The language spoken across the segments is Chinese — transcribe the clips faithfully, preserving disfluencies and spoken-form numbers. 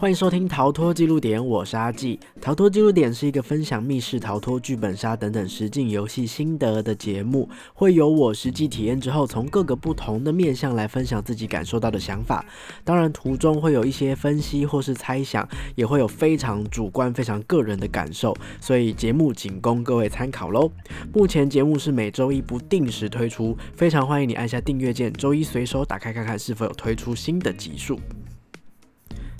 欢迎收听逃脱记录点，我是阿纪。逃脱记录点是一个分享密室逃脱、剧本杀等等实境游戏心得的节目，会由我实际体验之后，从各个不同的面向来分享自己感受到的想法。当然途中会有一些分析或是猜想，也会有非常主观、非常个人的感受，所以节目仅供各位参考咯。目前节目是每周一不定时推出，非常欢迎你按下订阅键，周一随手打开看看是否有推出新的集数。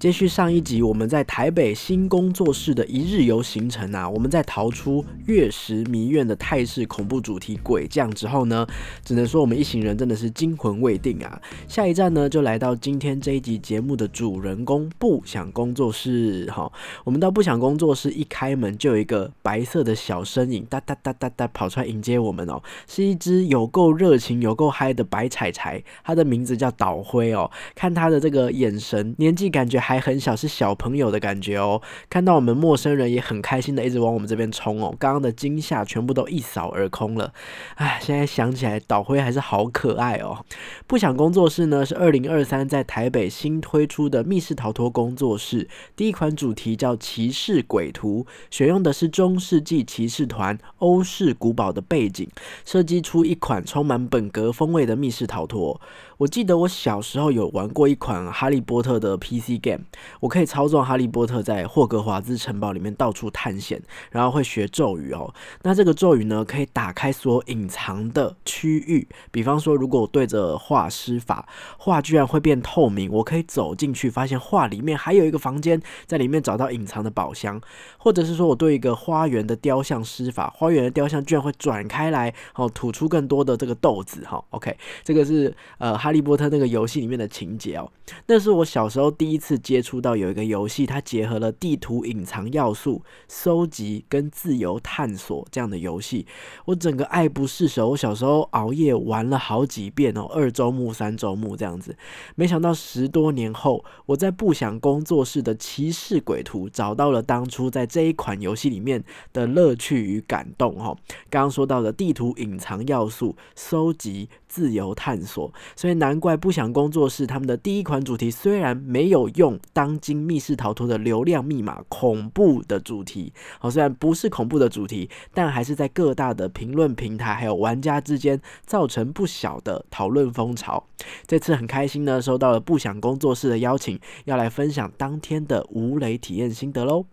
接续上一集，我们在台北新工作室的一日游行程啊，我们在逃出月食迷院的泰式恐怖主题鬼将之后呢，只能说我们一行人真的是惊魂未定啊。下一站呢，就来到今天这一集节目的主人公不想工作室。好，我们到不想工作室一开门，就有一个白色的小身影哒哒哒哒哒跑出来迎接我们哦，是一只有够热情、有够嗨的白柴柴，他的名字叫岛辉哦。看他的这个眼神，年纪感觉还。还很小，是小朋友的感觉哦。看到我们陌生人也很开心的一直往我们这边冲哦，刚刚的惊吓全部都一扫而空了。哎，现在想起来岛辉还是好可爱哦。不想工作室呢是二零二三在台北新推出的密室逃脱工作室，第一款主题叫骑士鬼图，选用的是中世纪骑士团、欧式古堡的背景，设计出一款充满本格风味的密室逃脱。我记得我小时候有玩过一款哈利波特的 P C game， 我可以操纵哈利波特在霍格华兹城堡里面到处探险，然后会学咒语哦。那这个咒语呢，可以打开所有隐藏的区域，比方说如果我对着画施法，画居然会变透明，我可以走进去发现画里面还有一个房间，在里面找到隐藏的宝箱。或者是说我对一个花园的雕像施法，花园的雕像居然会转开来、哦、吐出更多的这个豆子、哦、OK， 这个是呃哈利波特那个游戏里面的情节哦，那是我小时候第一次接触到有一个游戏，它结合了地图隐藏要素、收集跟自由探索这样的游戏，我整个爱不释手。我小时候熬夜玩了好几遍哦，二周目、三周目这样子。没想到十多年后，我在不想工作室的骑士鬼图找到了当初在这一款游戏里面的乐趣与感动哦。刚刚说到的地图隐藏要素、收集、自由探索，所以难怪不想工作室他们的第一款主题虽然没有用当今密室逃脱的流量密码恐怖的主题、哦、虽然不是恐怖的主题，但还是在各大的评论平台还有玩家之间造成不小的讨论风潮。这次很开心呢，收到了不想工作室的邀请，要来分享当天的无雷体验心得咯。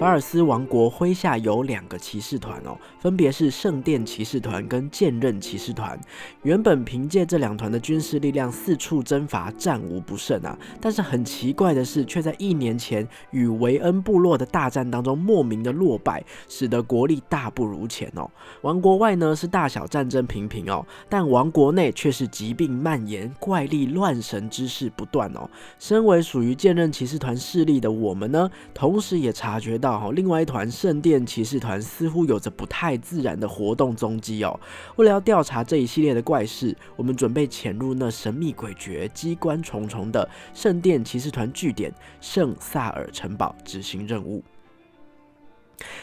法尔斯王国麾下有两个骑士团哦，分别是圣殿骑士团跟剑刃骑士团。原本凭借这两团的军事力量四处征伐，战无不胜啊。但是很奇怪的是，却在一年前与维恩部落的大战当中莫名的落败，使得国力大不如前哦。王国外呢是大小战争频频哦，但王国内却是疾病蔓延，怪力乱神之事不断哦。身为属于剑刃骑士团势力的我们呢，同时也察觉到另外一团圣殿骑士团似乎有着不太自然的活动踪迹哦。为了要调查这一系列的怪事，我们准备潜入那神秘诡谲、机关重重的圣殿骑士团据点圣萨尔城堡执行任务。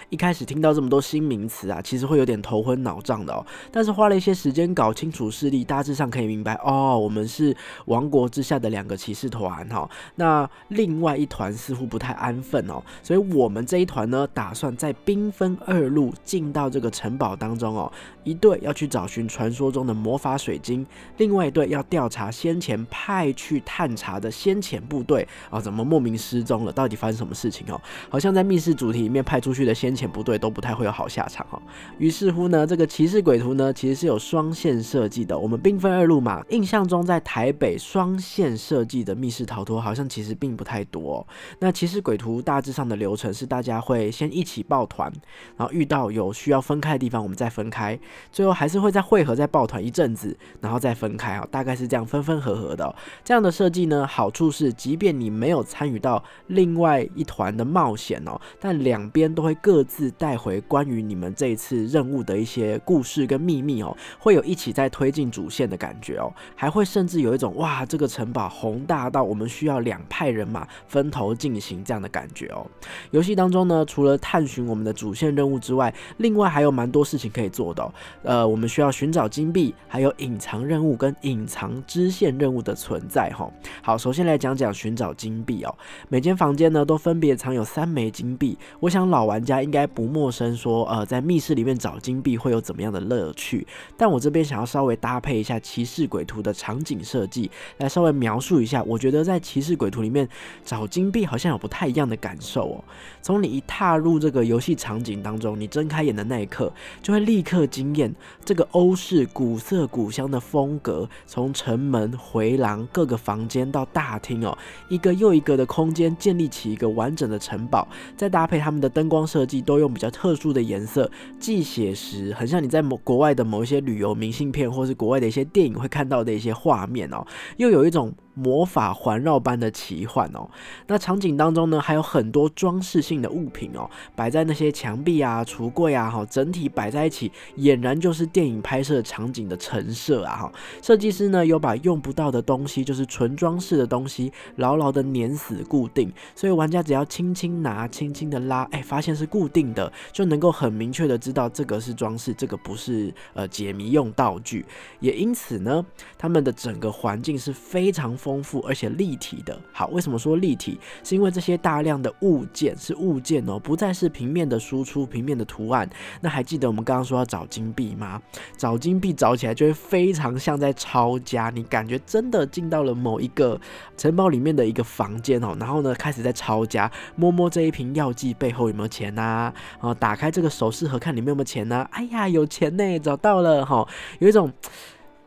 一开始听到这么多新名词啊，其实会有点头昏脑胀的哦。但是花了一些时间搞清楚势力，大致上可以明白哦，我们是王国之下的两个骑士团哦。那另外一团似乎不太安分哦，所以我们这一团呢，打算在兵分二路进到这个城堡当中哦。一队要去找寻传说中的魔法水晶，另外一队要调查先前派去探查的先遣部队啊、哦，怎么莫名失踪了？到底发生什么事情哦？好像在密室主题里面派出去的先遣部队都不太会有好下场、哦、于是乎呢，这个骑士鬼图呢其实是有双线设计的。我们兵分二路嘛，印象中在台北双线设计的密室逃脱好像其实并不太多、哦、那骑士鬼图大致上的流程是大家会先一起抱团，然后遇到有需要分开的地方我们再分开，最后还是会再汇合再抱团一阵子，然后再分开、哦、大概是这样分分合合的、哦、这样的设计呢，好处是即便你没有参与到另外一团的冒险哦，但两边都会各自带回关于你们这一次任务的一些故事跟秘密哦，会有一起在推进主线的感觉哦，还会甚至有一种哇这个城堡宏大到我们需要两派人马分头进行这样的感觉哦。游戏当中呢，除了探寻我们的主线任务之外，另外还有蛮多事情可以做的哦。呃，我们需要寻找金币，还有隐藏任务跟隐藏支线任务的存在哦。好，首先来讲讲寻找金币哦。每间房间呢都分别藏有三枚金币，我想老玩家应该不陌生说，呃，在密室里面找金币会有怎么样的乐趣？但我这边想要稍微搭配一下《骑士鬼图》的场景设计，来稍微描述一下。我觉得在《骑士鬼图》里面找金币好像有不太一样的感受哦。从你一踏入这个游戏场景当中，你睁开眼的那一刻，就会立刻惊艳这个欧式古色古香的风格，从城门、回廊、各个房间到大厅哦，一个又一个的空间建立起一个完整的城堡，再搭配他们的灯光设计，都用比较特殊的颜色，既写实，很像你在国外的某一些旅游明信片或是国外的一些电影会看到的一些画面哦，又有一种魔法环绕般的奇幻哦。那场景当中呢，还有很多装饰性的物品哦，摆在那些墙壁啊、橱柜啊，哦、整体摆在一起，俨然就是电影拍摄场景的陈设啊。哦、设计师呢，有把用不到的东西，就是纯装饰的东西，牢牢的粘死固定，所以玩家只要轻轻拿、轻轻的拉，哎，发现是固定的，就能够很明确的知道这个是装饰，这个不是呃解谜用道具。也因此呢，他们的整个环境是非常丰富而且立体的。好，为什么说立体？是因为这些大量的物件是物件哦，不再是平面的输出、平面的图案。那还记得我们刚刚说要找金币吗？找金币找起来就会非常像在抄家，你感觉真的进到了某一个城堡里面的一个房间哦，然后呢开始在抄家，摸摸这一瓶药剂背后有没有钱啊，然后打开这个首饰盒看里面有没有钱啊，哎呀有钱呢，找到了哈、哦，有一种。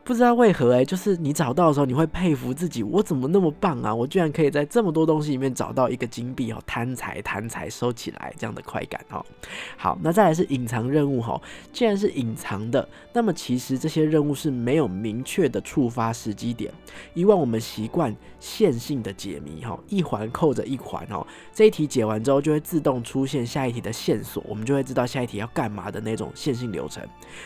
不知道为何哎、欸，就是你找到的时候，你会佩服自己，我怎么那么棒啊！我居然可以在这么多东西里面找到一个金币哦，贪财贪财收起来这样的快感哦。好，那再来是隐藏任务哦，既然是隐藏的，那么其实这些任务是没有明确的触发时机点。以往我们习惯线性的解谜哦，一环扣着一环哦，这一题解完之后就会自动出现下一题的线索，我们就会知道下一题要干嘛的那种线性流程。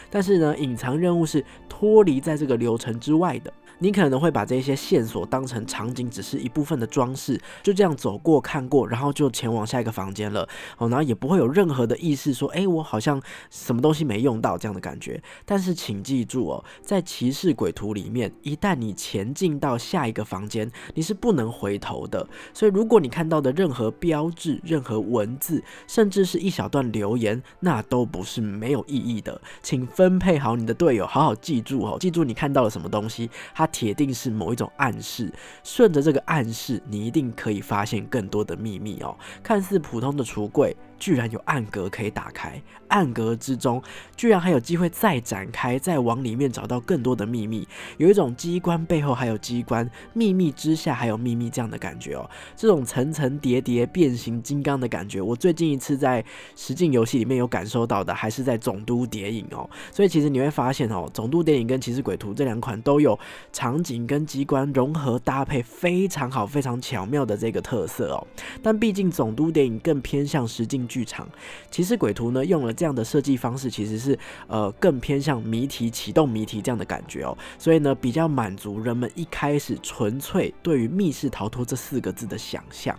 但是呢，隐藏任务是脱离在这个。这个流程之外的，你可能会把这些线索当成场景只是一部分的装饰，就这样走过看过，然后就前往下一个房间了、哦、然后也不会有任何的意识说哎，我好像什么东西没用到这样的感觉。但是请记住哦，在骑士鬼图里面，一旦你前进到下一个房间，你是不能回头的，所以如果你看到的任何标志、任何文字，甚至是一小段留言，那都不是没有意义的。请分配好你的队友，好好记住哦，记住你看到了什么东西，它铁定是某一种暗示，顺着这个暗示，你一定可以发现更多的秘密哦。看似普通的橱柜，居然有暗格可以打开，暗格之中居然还有机会再展开，再往里面找到更多的秘密，有一种机关背后还有机关，秘密之下还有秘密这样的感觉哦。这种层层叠叠、变形金刚的感觉，我最近一次在实境游戏里面有感受到的，还是在《总督谍影》哦。所以其实你会发现哦，《总督谍影》跟《骑士鬼图》这两款都有场景跟机关融合搭配非常好、非常巧妙的这个特色哦。但毕竟总督谍影更偏向实境剧场，骑士鬼图呢用了这样的设计方式，其实是呃更偏向谜题、启动谜题这样的感觉哦。所以呢，比较满足人们一开始纯粹对于密室逃脱这四个字的想象。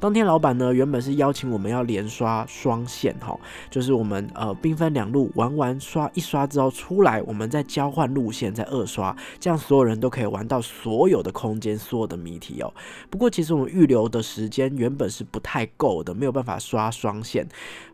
当天老板呢原本是邀请我们要连刷双线哈，就是我们呃兵分两路玩完刷一刷之后出来，我们再交换路线再二刷，这样所有人都可以玩到所有的空间、所有的谜题哦。不过其实我们预留的时间原本是不太够的，没有办法刷双线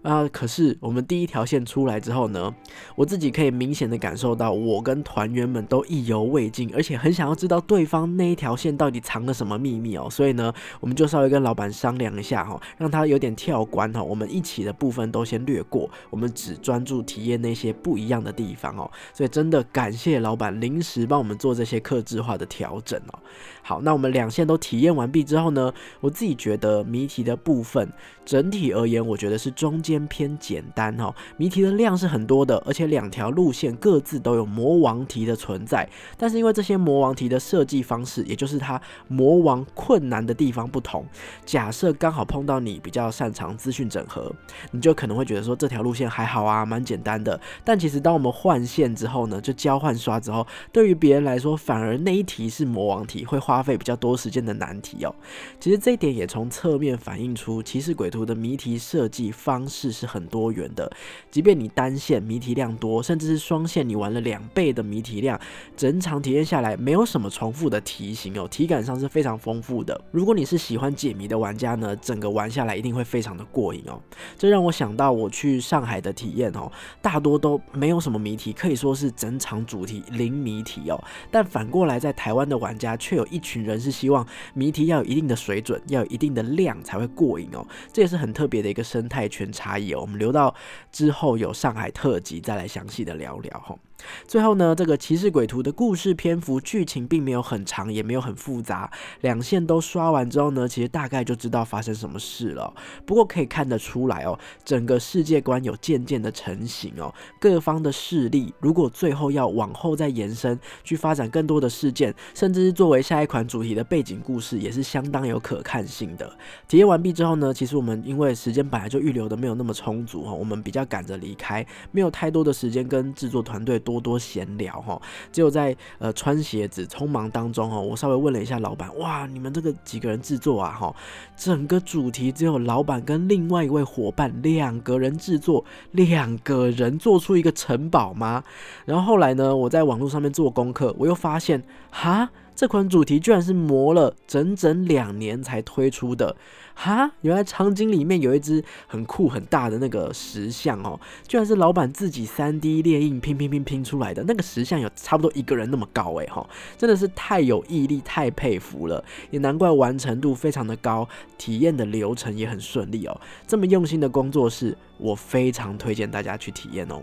啊、呃。可是我们第一条线出来之后呢，我自己可以明显的感受到，我跟团员们都意犹未尽，而且很想要知道对方那一条线到底藏了什么秘密哦。所以呢，我们就稍微跟老板商量一下哈，让他有点跳关哈，我们一起的部分都先略过，我们只专注体验那些不一样的地方哦。所以真的感谢老板临时帮我们做这些客制化的调整哦。好，那我们两线都体验完毕之后呢，我自己觉得谜题的部分整体而言，我觉得是中间偏简单哦。谜题的量是很多的，而且两条路线各自都有魔王题的存在，但是因为这些魔王题的设计方式，也就是它魔王困难的地方不同，假设设刚好碰到你比较擅长资讯整合，你就可能会觉得说这条路线还好啊，蛮简单的。但其实当我们换线之后呢，就交换刷之后，对于别人来说反而那一题是魔王题，会花费比较多时间的难题哦。其实这一点也从侧面反映出骑士轨图的谜题设计方式是很多元的，即便你单线谜题量多，甚至是双线你玩了两倍的谜题量，整场体验下来没有什么重复的题型哦，体感上是非常丰富的。如果你是喜欢解谜的玩家呢，整个玩下来一定会非常的过瘾哦。这让我想到我去上海的体验哦，大多都没有什么谜题，可以说是整场主题零谜题哦。但反过来在台湾的玩家却有一群人是希望谜题要有一定的水准，要有一定的量才会过瘾哦。这也是很特别的一个生态圈差异哦。我们留到之后有上海特辑再来详细的聊聊哦。最后呢，这个骑士轨图的故事篇幅剧情并没有很长，也没有很复杂，两线都刷完之后呢，其实大概就知道发生什么事了哦。不过可以看得出来哦，整个世界观有渐渐的成型哦，各方的势力如果最后要往后再延伸去发展更多的事件，甚至是作为下一款主题的背景故事，也是相当有可看性的。体验完毕之后呢，其实我们因为时间本来就预留的没有那么充足哦，我们比较赶着离开，没有太多的时间跟制作团队多多多闲聊哈，只有在呃穿鞋子匆忙当中哦，我稍微问了一下老板，哇，你们这个几个人制作啊哈，整个主题只有老板跟另外一位伙伴两个人制作，两个人做出一个城堡吗？然后后来呢，我在网络上面做功课，我又发现哈，这款主题居然是磨了整整两年才推出的。哈，原来场景里面有一只很酷很大的那个石像哦，居然是老板自己 三 D 列印拼拼拼拼出来的，那个石像有差不多一个人那么高耶、哦、真的是太有毅力，太佩服了，也难怪完成度非常的高，体验的流程也很顺利哦。这么用心的工作室，我非常推荐大家去体验哦。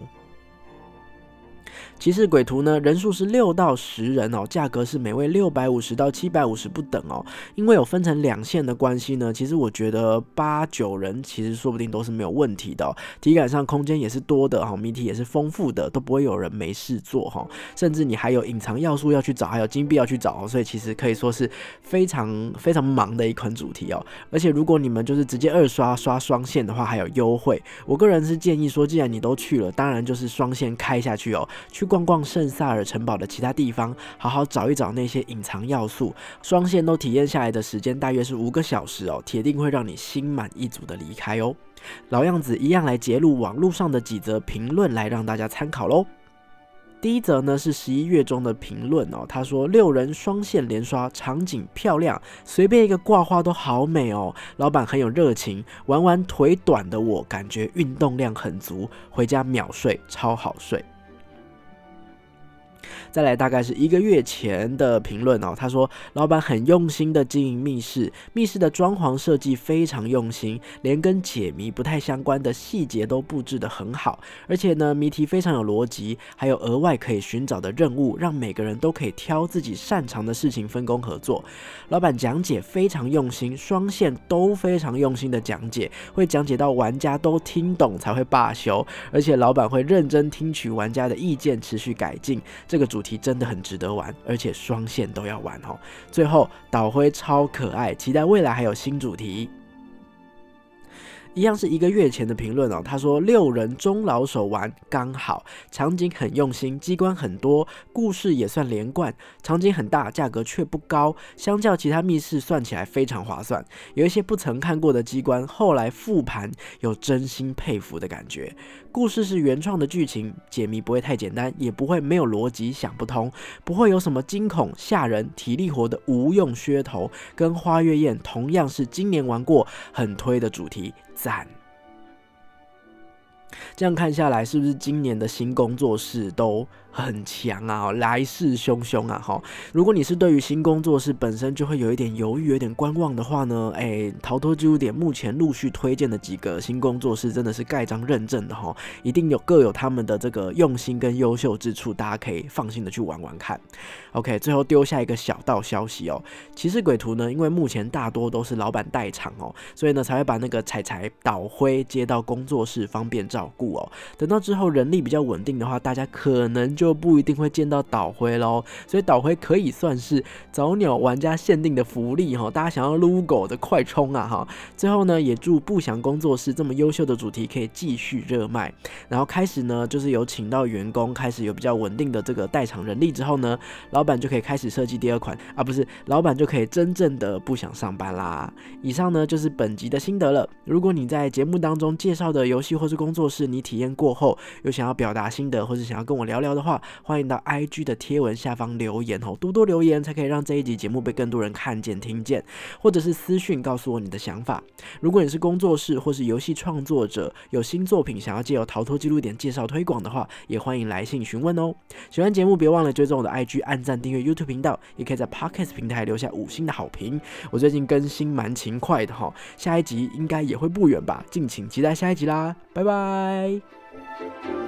骑士轨图呢，人数是六到十人哦，价格是每位六百五十到七百五十不等哦。因为有分成两线的关系呢，其实我觉得八九人其实说不定都是没有问题的哦。体感上空间也是多的哦，谜题也是丰富的，都不会有人没事做哦。甚至你还有隐藏要素要去找，还有金币要去找哦，所以其实可以说是非常非常忙的一款主题哦。而且如果你们就是直接二刷刷双线的话，还有优惠。我个人是建议说，既然你都去了，当然就是双线开下去哦。去逛逛圣萨尔城堡的其他地方，好好找一找那些隐藏要素。双线都体验下来的时间大约是五个小时哦，铁定会让你心满意足的离开哦。老样子，一样来揭露网络上的几则评论来让大家参考咯。第一则呢是十一月中的评论哦，他说六人双线连刷，场景漂亮，随便一个挂画都好美哦，老板很有热情，玩玩腿短的我感觉运动量很足，回家秒睡，超好睡。再来大概是一个月前的评论哦，他说老板很用心的经营密室，密室的装潢设计非常用心，连跟解谜不太相关的细节都布置得很好，而且呢谜题非常有逻辑，还有额外可以寻找的任务，让每个人都可以挑自己擅长的事情分工合作。老板讲解非常用心，双线都非常用心的讲解，会讲解到玩家都听懂才会罢休，而且老板会认真听取玩家的意见，持续改进。这个主题真的很值得玩，而且双线都要玩哦。最后岛灰超可爱，期待未来还有新主题。一样是一个月前的评论哦，他说六人中老手玩刚好，场景很用心，机关很多，故事也算连贯，场景很大，价格却不高，相较其他密室算起来非常划算，有一些不曾看过的机关，后来复盘有真心佩服的感觉。故事是原创的剧情，解谜不会太简单，也不会没有逻辑想不通，不会有什么惊恐吓人体力活的无用噱头，跟花月宴同样是今年玩过很推的主题，赞。这样看下来，是不是今年的新工作室都很强啊，来势汹汹啊。如果你是对于新工作室本身就会有一点犹豫，有点观望的话呢，欸、逃脱记录点目前陆续推荐的几个新工作室真的是盖章认证的，一定有各有他们的这个用心跟优秀之处，大家可以放心的去玩玩看。 OK， 最后丢下一个小道消息哦，骑士轨图呢，因为目前大多都是老板代场哦，所以呢才会把那个彩彩岛灰接到工作室方便照顾哦。等到之后人力比较稳定的话，大家可能就不一定会见到岛灰咯，所以岛灰可以算是早鸟玩家限定的福利，大家想要撸狗的快冲啊！最后呢，也祝不想工作室这么优秀的主题可以继续热卖。然后开始呢，就是有请到员工，开始有比较稳定的这个代场人力之后呢，老板就可以开始设计第二款啊，不是，老板就可以真正的不想上班啦。以上呢就是本集的心得了。如果你在节目当中介绍的游戏或是工作室你体验过后，有想要表达心得或是想要跟我聊聊的话，欢迎到 I G 的贴文下方留言哦，多多留言才可以让这一集节目被更多人看见听见，或者是私讯告诉我你的想法。如果你是工作室或是游戏创作者，有新作品想要借由逃脱记录点介绍推广的话，也欢迎来信询问哦。喜欢节目别忘了追踪我的 I G、按赞、订阅 YouTube 频道，也可以在 Podcast 平台留下五星的好评。我最近更新蛮勤快的哦，下一集应该也会不远吧，敬请期待下一集啦，拜拜。